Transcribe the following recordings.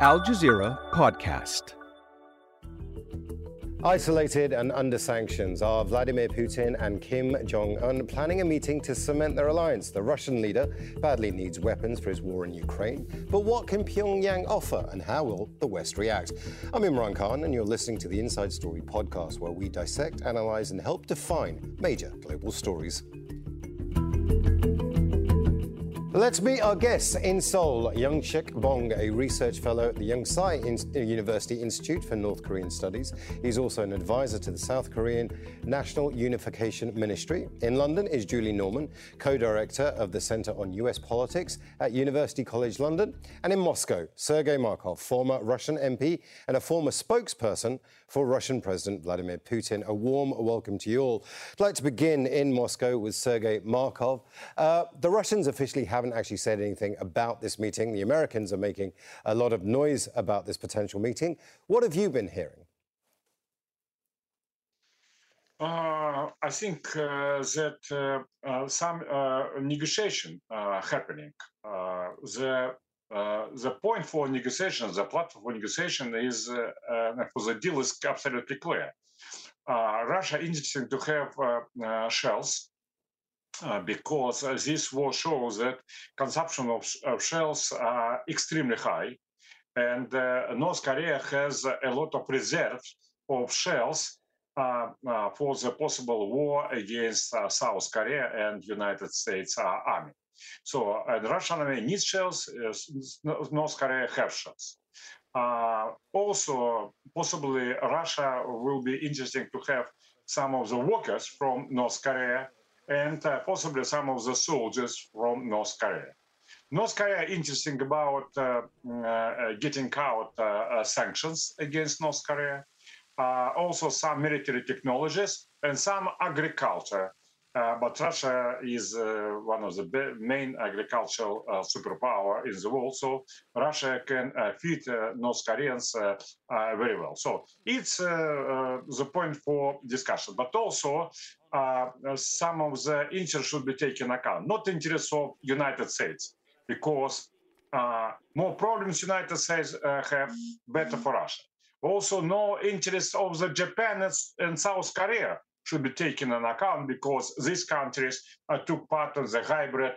Al Jazeera Podcast. Isolated and under sanctions are Vladimir Putin and Kim Jong-un planning a meeting to cement their alliance. The Russian leader badly needs weapons for his war in Ukraine. But what can Pyongyang offer and how will the West react? I'm Imran Khan and you're listening to the Inside Story podcast, where we dissect, analyze and help define major global stories. Let's meet our guests in Seoul. Youngshik Bong, a research fellow at the Yonsei University Institute for North Korean Studies. He's also an advisor to the South Korean National Unification Ministry. In London is Julie Norman, co-director of the Centre on US Politics at University College London. And in Moscow, Sergei Markov, former Russian MP and a former spokesperson for Russian President Vladimir Putin. A warm welcome to you all. I'd like to begin in Moscow with Sergei Markov. The Russians officially haven't actually said anything about this meeting. The Americans are making a lot of noise about this potential meeting. What have you been hearing? I think that some negotiation happening. The point for negotiation, the platform for negotiation is for the deal is absolutely clear. Russia is interested to have shells, because this war shows that consumption of shells are extremely high, and North Korea has a lot of reserves of shells for the possible war against South Korea and United States Army. So the Russian army needs shells, North Korea has shells. Also, possibly Russia will be interesting to have some of the workers from North Korea and possibly some of the soldiers from North Korea. North Korea is interesting about getting out sanctions against North Korea, also some military technologies and some agriculture. But Russia is one of the main agricultural superpower in the world, so Russia can feed North Koreans very well. So it's the point for discussion. But also some of the interests should be taken account, not interests of United States, because more problems United States have, better for Russia. Also, no interests of the Japan and South Korea should be taken into account, because these countries took part in the hybrid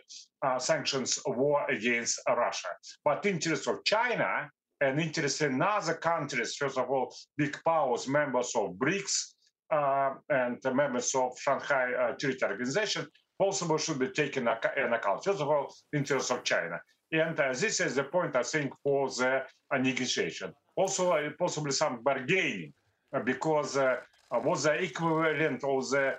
sanctions war against Russia. But interests of China and interests in other countries, first of all, big powers, members of BRICS and members of Shanghai Cooperation Organization, also should be taken into account. First of all, interests of China. And this is the point, I think, for the negotiation. Also, possibly some bargaining, because what's the equivalent of the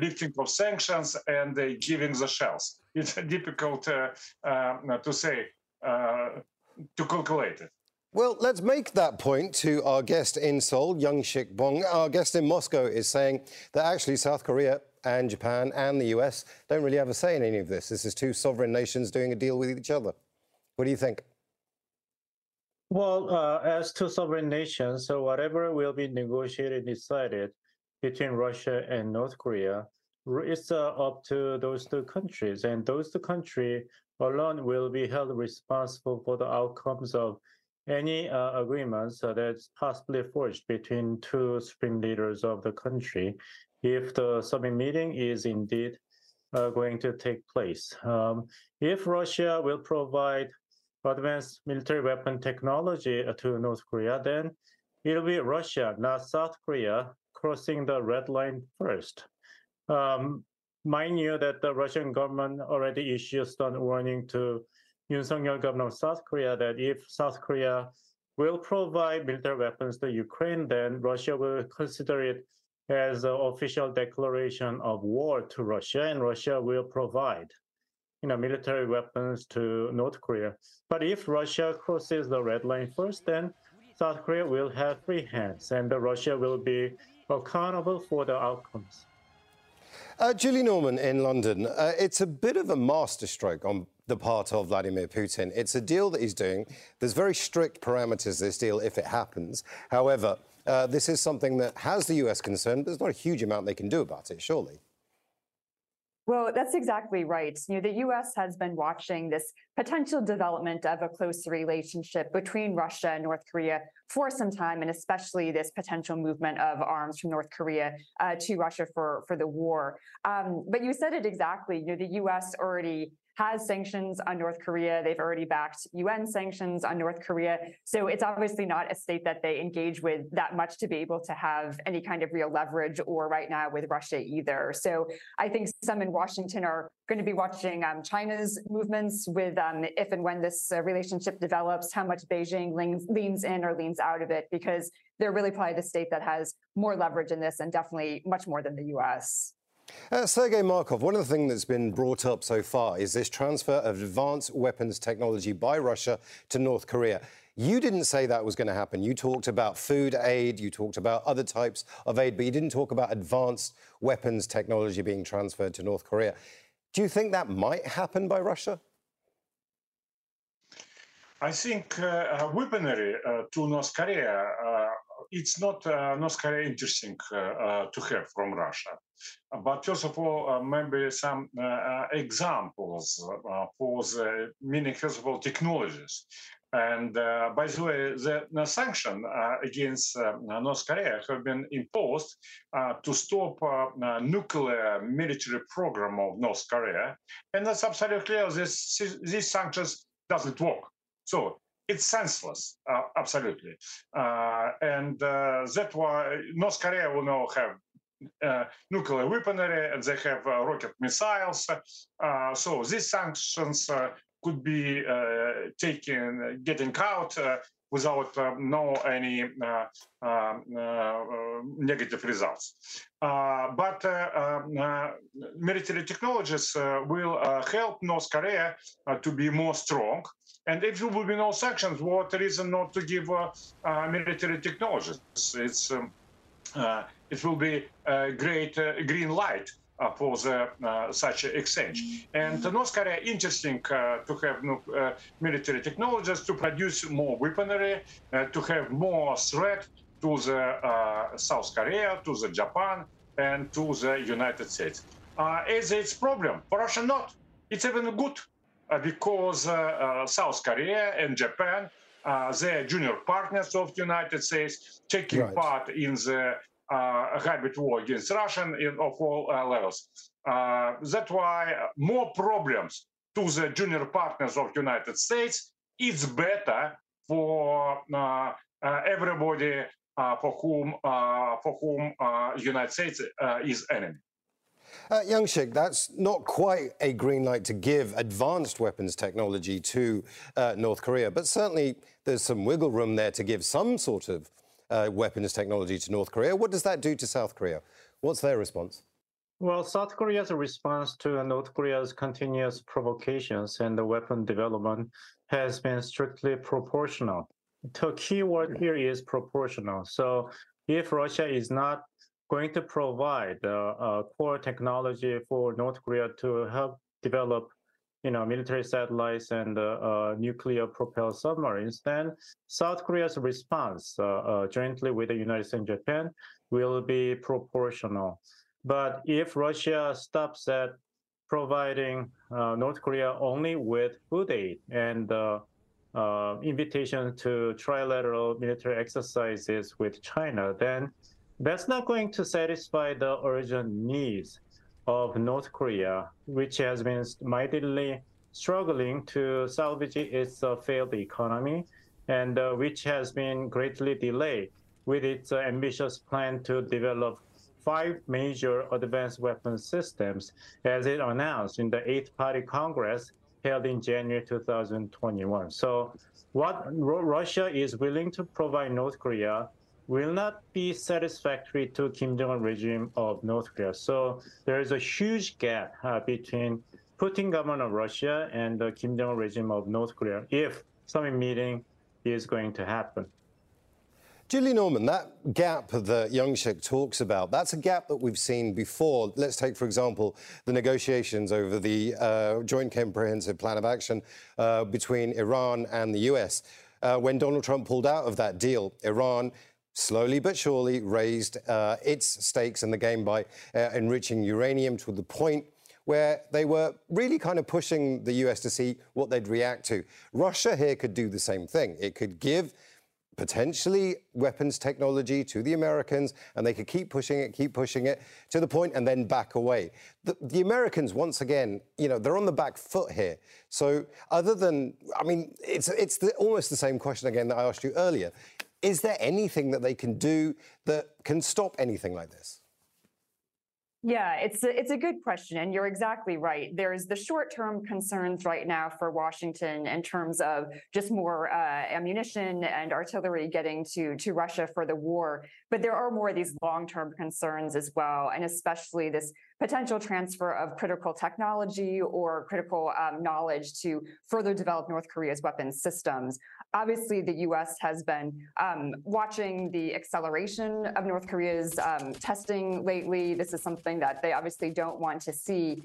lifting of sanctions and giving the shells? It's difficult to say, to calculate it. Well, let's make that point to our guest in Seoul, Youngshik Bong. Our guest in Moscow is saying that actually South Korea and Japan and the US don't really have a say in any of this. This is two sovereign nations doing a deal with each other. What do you think? Well, as two sovereign nations, so whatever will be negotiated and decided between Russia and North Korea, it's up to those two countries. And those two countries alone will be held responsible for the outcomes of any agreements that's possibly forged between two supreme leaders of the country, if the summit meeting is indeed going to take place. If Russia will provide advanced military weapon technology to North Korea, then it'll be Russia, not South Korea, crossing the red line first. Mind you that the Russian government already issued stern warning to Yoon Seok-yeol, governor of South Korea, that if South Korea will provide military weapons to Ukraine, then Russia will consider it as an official declaration of war to Russia, and Russia will provide military weapons to North Korea. But if Russia crosses the red line first, then South Korea will have free hands, and Russia will be accountable for the outcomes. Julie Norman in London, it's a bit of a masterstroke on the part of Vladimir Putin. It's a deal that he's doing. There's very strict parameters to this deal if it happens. However, this is something that has the US concerned, but there's not a huge amount they can do about it, surely. Well, that's exactly right. You know, the U.S. has been watching this potential development of a closer relationship between Russia and North Korea for some time, and especially this potential movement of arms from North Korea to Russia for the war. But you said it exactly. You know, the U.S. already has sanctions on North Korea. They've already backed UN sanctions on North Korea. So it's obviously not a state that they engage with that much to be able to have any kind of real leverage or right now with Russia either. So I think some in Washington are going to be watching China's movements with if and when this relationship develops, how much Beijing leans in or leans out of it, because they're really probably the state that has more leverage in this and definitely much more than the U.S. Sergei Markov, one of the things that's been brought up so far is this transfer of advanced weapons technology by Russia to North Korea. You didn't say that was going to happen. You talked about food aid, you talked about other types of aid, but you didn't talk about advanced weapons technology being transferred to North Korea. Do you think that might happen by Russia? I think weaponry to North Korea, it's not North Korea interesting to have from Russia. But first of all, maybe some examples for the many feasible technologies. And by the way, the sanctions against North Korea have been imposed to stop nuclear military program of North Korea. And that's absolutely clear. These sanctions doesn't work. So it's senseless, absolutely. And that's why North Korea will now have nuclear weaponry, and they have rocket missiles. So these sanctions could be getting out without any negative results. But military technologies will help North Korea to be more strong. And if there will be no sanctions, what reason not to give military technologies? It will be a great green light for the, such exchange. And North Korea interesting to have military technologies, to produce more weaponry, to have more threat to the South Korea, to the Japan, and to the United States. Is it a problem? For Russia, not. It's even good. Because South Korea and Japan, they're junior partners of the United States, taking part in the hybrid war against Russia of all levels. That's why more problems to the junior partners of the United States, it's better for everybody for whom United States is enemy. Youngshik, that's not quite a green light to give advanced weapons technology to North Korea, but certainly there's some wiggle room there to give some sort of weapons technology to North Korea. What does that do to South Korea? What's their response? Well, South Korea's response to North Korea's continuous provocations and the weapon development has been strictly proportional. The key word here is proportional. So if Russia is not going to provide core technology for North Korea to help develop, you know, military satellites and nuclear-propelled submarines, then South Korea's response jointly with the United States and Japan will be proportional. But if Russia stops at providing North Korea only with food aid and invitation to trilateral military exercises with China, then that's not going to satisfy the urgent needs of North Korea, which has been mightily struggling to salvage its failed economy, and which has been greatly delayed with its ambitious plan to develop 5 major advanced weapons systems, as it announced in the 8th Party Congress held in January 2021. So what Russia is willing to provide North Korea will not be satisfactory to Kim Jong-un regime of North Korea. So there is a huge gap between Putin government of Russia and the Kim Jong-un regime of North Korea if summit meeting is going to happen. Julie Norman, that gap that Youngshik talks about, that's a gap that we've seen before. Let's take, for example, the negotiations over the Joint Comprehensive Plan of Action between Iran and the US. When Donald Trump pulled out of that deal, Iran slowly but surely raised its stakes in the game by enriching uranium to the point where they were really kind of pushing the US to see what they'd react to. Russia here could do the same thing. It could give potentially weapons technology to the Americans, and they could keep pushing it to the point and then back away. The Americans, once again, you know, they're on the back foot here. So other than, I mean, it's almost the same question again that I asked you earlier. Is there anything that they can do that can stop anything like this? Yeah, it's a good question, and you're exactly right. There's the short-term concerns right now for Washington in terms of just more ammunition and artillery getting to Russia for the war. But there are more of these long-term concerns as well, and especially this potential transfer of critical technology or critical knowledge to further develop North Korea's weapons systems. Obviously, the U.S. has been watching the acceleration of North Korea's testing lately. This is something that they obviously don't want to see.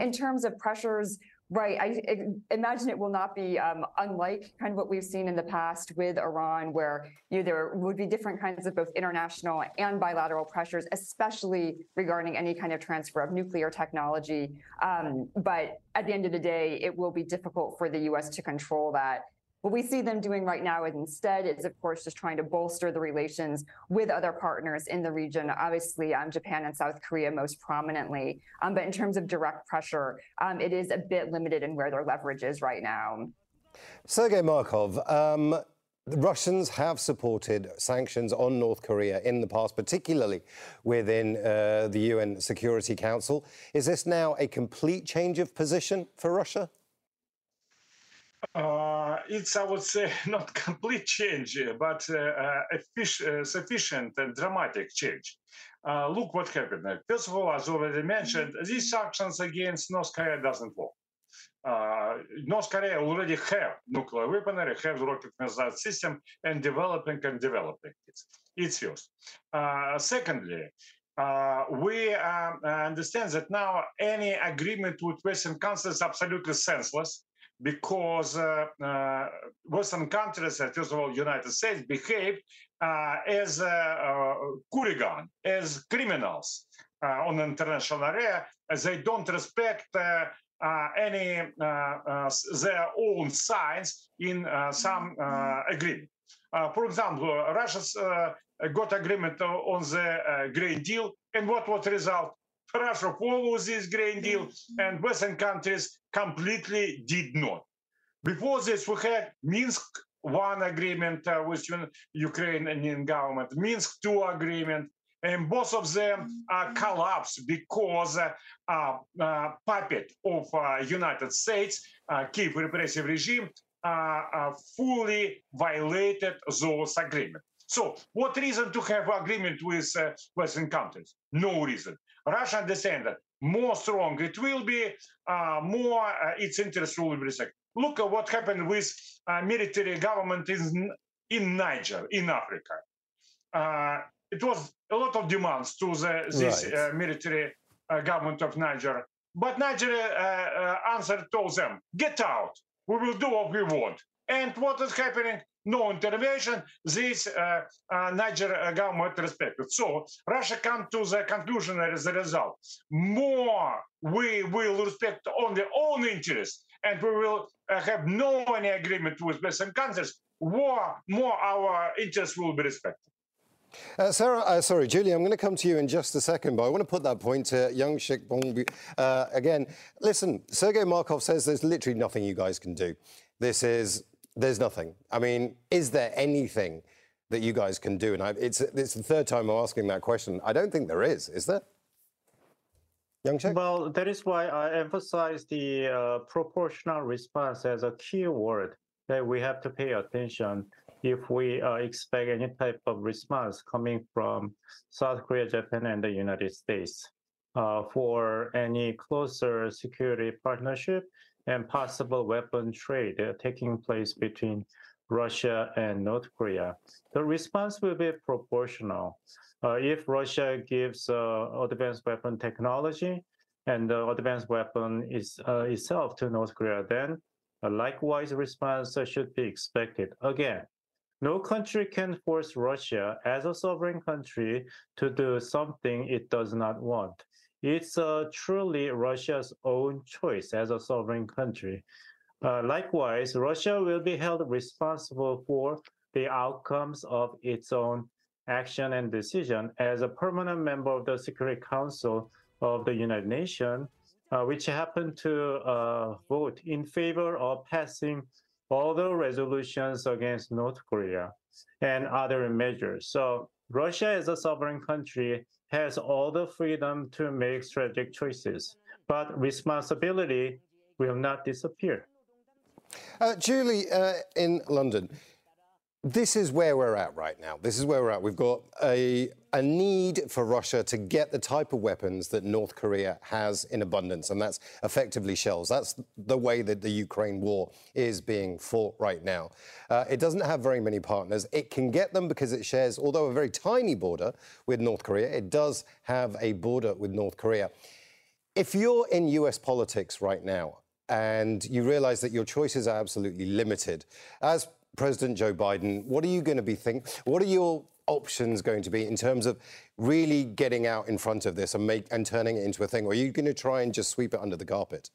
In terms of pressures, right, I imagine it will not be unlike kind of what we've seen in the past with Iran, where there would be different kinds of both international and bilateral pressures, especially regarding any kind of transfer of nuclear technology. But at the end of the day, it will be difficult for the U.S. to control that. What we see them doing right now is, of course, just trying to bolster the relations with other partners in the region, obviously Japan and South Korea most prominently. But in terms of direct pressure, it is a bit limited in where their leverage is right now. Sergei Markov, the Russians have supported sanctions on North Korea in the past, particularly within the UN Security Council. Is this now a complete change of position for Russia? It's, I would say, not complete change, but sufficient and dramatic change. Look what happened. First of all, as already mentioned, these sanctions against North Korea doesn't work. North Korea already have nuclear weaponry, have rocket missile system, and developing it. It's first. Secondly, we understand that now any agreement with Western countries is absolutely senseless, because Western countries, first of all, United States, behave as hooligans, as criminals on the international area, as they don't respect any their own signs in some agreement. For example, Russia got agreement on the Green Deal, and what was the result? Russia follows this Green Deal, and Western countries completely did not. Before this, we had Minsk I agreement with Ukraine and in government, Minsk II agreement, and both of them collapsed because puppet of United States, Kiev repressive regime, fully violated those agreements. So, what reason to have agreement with Western countries? No reason. Russia understands that more strong it will be, more its interests will be respected. Look at what happened with military government in Niger, in Africa. It was a lot of demands to this right. Military government of Niger, but Niger answered to them, get out, we will do what we want. And what is happening? No intervention. This Niger government respected. So Russia come to the conclusion as a result. More we will respect only own interests, and we will have no any agreement with Western countries. More our interests will be respected. Sarah, sorry, Julie, I'm going to come to you in just a second, but I want to put that point to Youngshik Bong again. Listen, Sergei Markov says there's literally nothing you guys can do. There's nothing. I mean, is there anything that you guys can do? And it's the third time I'm asking that question. I don't think there is there? Youngshik? Well, that is why I emphasize the proportional response as a key word that we have to pay attention if we expect any type of response coming from South Korea, Japan, and the United States for any closer security partnership and possible weapon trade taking place between Russia and North Korea. The response will be proportional. If Russia gives advanced weapon technology and the advanced weapon is, itself to North Korea, then a likewise response should be expected. Again, no country can force Russia as a sovereign country to do something it does not want. It's truly Russia's own choice as a sovereign country. Likewise, Russia will be held responsible for the outcomes of its own action and decision as a permanent member of the Security Council of the United Nations, which happened to vote in favor of passing all the resolutions against North Korea and other measures. So Russia as a sovereign country has all the freedom to make strategic choices, but responsibility will not disappear. Julie, in London, this is where we're at right now. This is where we're at. We've got a need for Russia to get the type of weapons that North Korea has in abundance, and that's effectively shells. That's the way that the Ukraine war is being fought right now. It doesn't have very many partners. It can get them because it shares, although a very tiny border with North Korea, it does have a border with North Korea. If you're in US politics right now and you realize that your choices are absolutely limited, as President Joe Biden, what are you going to be thinking? What are your options going to be in terms of really getting out in front of this and turning it into a thing? Or are you going to try and just sweep it under the carpet?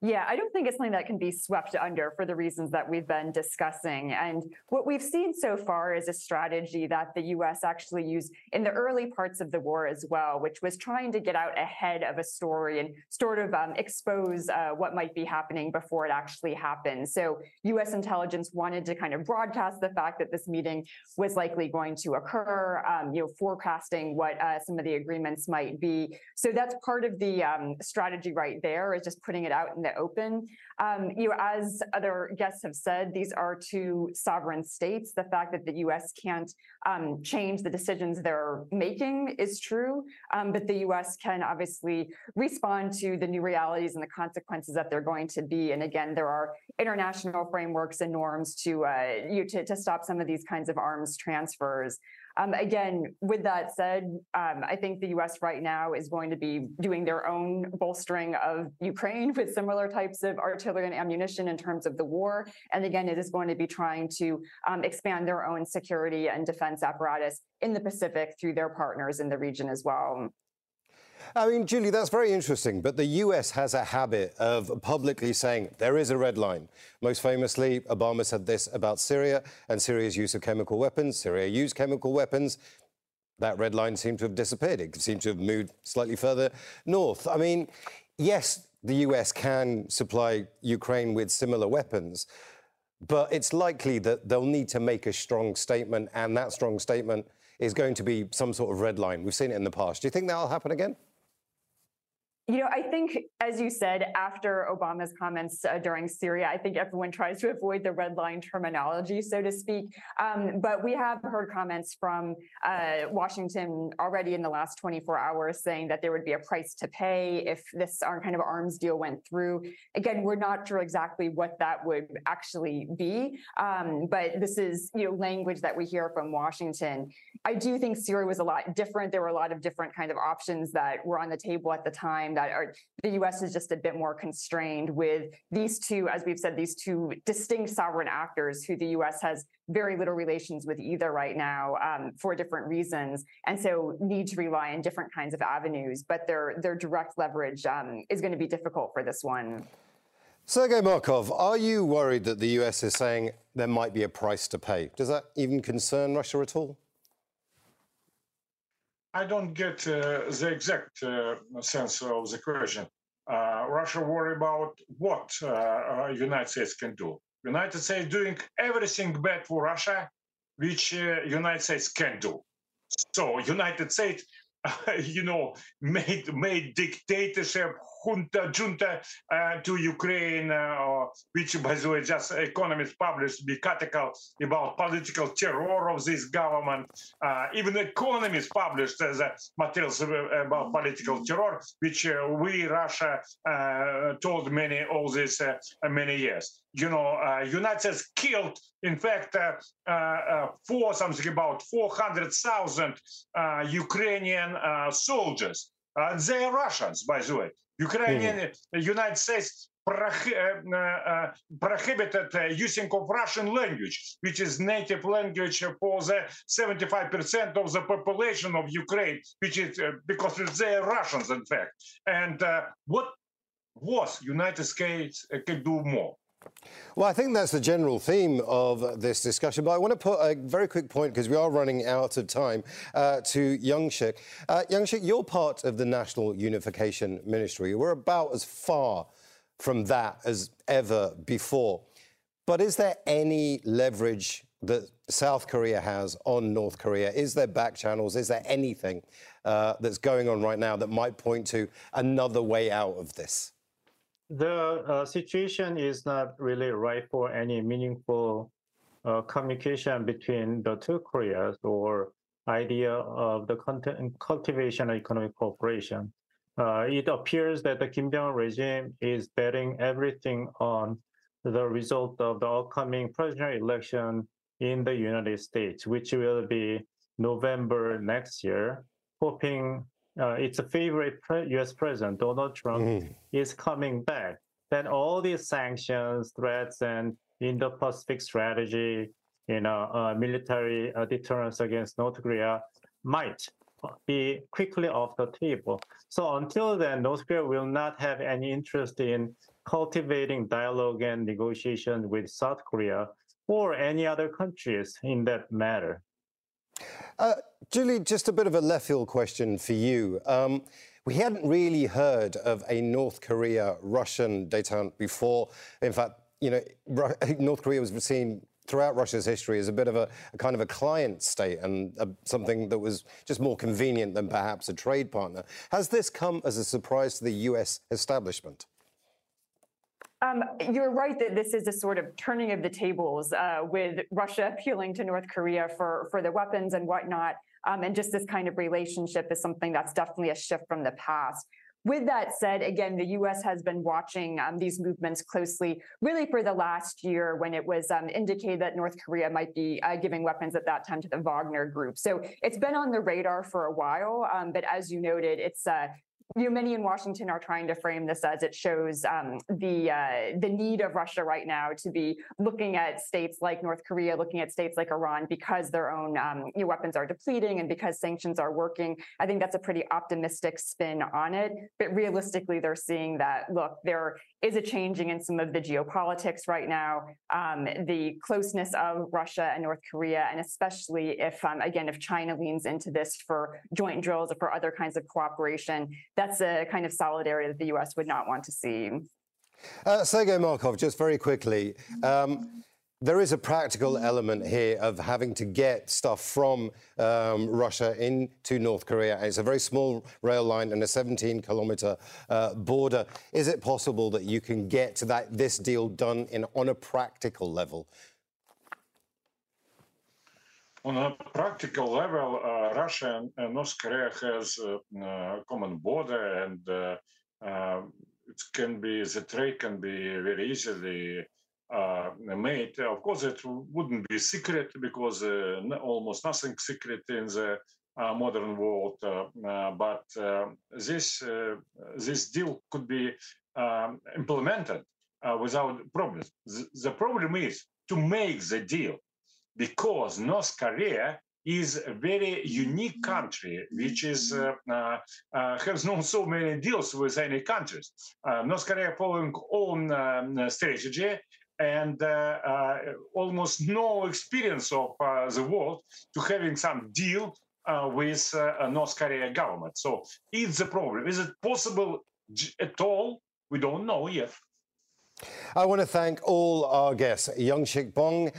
Yeah, I don't think it's something that can be swept under for the reasons that we've been discussing. And what we've seen so far is a strategy that the U.S. actually used in the early parts of the war as well, which was trying to get out ahead of a story and sort of expose what might be happening before it actually happened. So U.S. intelligence wanted to kind of broadcast the fact that this meeting was likely going to occur, forecasting what some of the agreements might be. So that's part of the strategy right there, is just putting it out in the open. As other guests have said, these are two sovereign states. The fact that the U.S. can't change the decisions they're making is true, but the U.S. can obviously respond to the new realities and the consequences that they're going to be. And again, there are international frameworks and norms to stop some of these kinds of arms transfers. Again, with that said, I think the U.S. right now is going to be doing their own bolstering of Ukraine with similar types of artillery and ammunition in terms of the war. And again, it is going to be trying to expand their own security and defense apparatus in the Pacific through their partners in the region as well. I mean, Julie, that's very interesting, but the US has a habit of publicly saying there is a red line. Most famously, Obama said this about Syria and Syria's use of chemical weapons. Syria used chemical weapons. That red line seemed to have disappeared. It seemed to have moved slightly further north. I mean, yes, the US can supply Ukraine with similar weapons, but it's likely that they'll need to make a strong statement, and that strong statement is going to be some sort of red line. We've seen it in the past. Do you think that'll happen again? You know, I think, as you said, after Obama's comments during Syria, I think everyone tries to avoid the red line terminology, so to speak. But we have heard comments from Washington already in the last 24 hours saying that there would be a price to pay if this kind of arms deal went through. Again, we're not sure exactly what that would actually be. But this is, language that we hear from Washington. I do think Syria was a lot different. There were a lot of different kind of options that were on the table at the time. The U.S. is just a bit more constrained with these two, as we've said, these two distinct sovereign actors who the U.S. has very little relations with either right now for different reasons, and so need to rely on different kinds of avenues. But their direct leverage is going to be difficult for this one. Sergei Markov, are you worried that the U.S. is saying there might be a price to pay? Does that even concern Russia at all? I don't get the exact sense of the question. Russia worry about what United States can do. United States doing everything bad for Russia, which United States can do. So United States, made dictatorship, junta to Ukraine, which, by the way, just economists published be critical about political terror of this government. Even economists published the materials about political terror, which we, Russia, told many all this many years. United States killed, in fact, for something about 400,000 Ukrainian soldiers. They are Russians, by the way. Ukrainian United States prohibited using of Russian language, which is native language for the 75% of the population of Ukraine, which is because they're Russians, in fact. And what was United States can do more? Well, I think that's the general theme of this discussion, but I want to put a very quick point, because we are running out of time, to Youngshik. Youngshik, you're part of the National Unification Ministry. We're about as far from that as ever before. But is there any leverage that South Korea has on North Korea? Is there back channels? Is there anything that's going on right now that might point to another way out of this? The situation is not really ripe for any meaningful communication between the two Koreas or idea of the cultivation of economic cooperation. It appears that the Kim Jong-un regime is betting everything on the result of the upcoming presidential election in the United States, which will be November next year, hoping it's a favorite U.S. president, Donald Trump, is coming back. Then all these sanctions, threats, and Indo-Pacific strategy, you know, military deterrence against North Korea might be quickly off the table. So until then, North Korea will not have any interest in cultivating dialogue and negotiation with South Korea or any other countries in that matter. Julie, just a bit of a left-field question for you. We hadn't really heard of a North Korea-Russian détente before. In fact, you know, North Korea was seen throughout Russia's history as a bit of a kind of a client state and something that was just more convenient than perhaps a trade partner. Has this come as a surprise to the U.S. establishment? You're right that this is a sort of turning of the tables with Russia appealing to North Korea for the weapons and whatnot. And just this kind of relationship is something that's definitely a shift from the past. With that said, again, the U.S. has been watching these movements closely, really for the last year, when it was indicated that North Korea might be giving weapons at that time to the Wagner Group. So it's been on the radar for a while, but as you noted, it's you know, many in Washington are trying to frame this as it shows the need of Russia right now to be looking at states like North Korea, looking at states like Iran, because their own you know, weapons are depleting and because sanctions are working. I think that's a pretty optimistic spin on it. But realistically, they're seeing that, look, there is a changing in some of the geopolitics right now, the closeness of Russia and North Korea, and especially if, again, if China leans into this for joint drills or for other kinds of cooperation, that's a kind of solidarity that the U.S. would not want to see. Sergei Markov, just very quickly, there is a practical element here of having to get stuff from Russia into North Korea. It's a very small rail line and a 17-kilometre border. Is it possible that you can get to this deal done on a practical level? On a practical level, Russia and North Korea has a common border, and it can be, the trade can be very easily made. Of course, it wouldn't be secret, because almost nothing secret in the modern world. But this deal could be implemented without problems. The problem is to make the deal, because North Korea is a very unique country, which is has not so many deals with any countries. North Korea following own strategy and almost no experience of the world to having some deal with North Korea government. So it's a problem. Is it possible at all? We don't know yet. I want to thank all our guests, Youngshik Bong,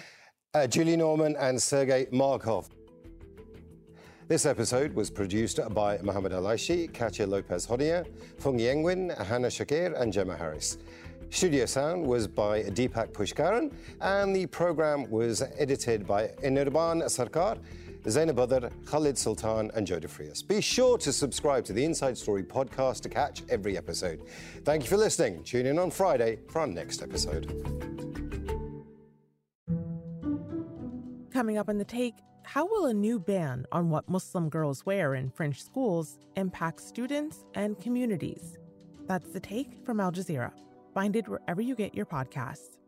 Julie Norman and Sergei Markov. This episode was produced by Mohamed Elishi, Katya Lopez-Hodia, Fung Yenguin, Hannah Shakir and Gemma Harris. Studio sound was by Deepak Pushkaran, and the programme was edited by Enirban Sarkar, Zainab Badr, Khalid Sultan and Joe Defrias. Be sure to subscribe to the Inside Story podcast to catch every episode. Thank you for listening. Tune in on Friday for our next episode. Coming up in The Take, how will a new ban on what Muslim girls wear in French schools impact students and communities? That's The Take from Al Jazeera. Find it wherever you get your podcasts.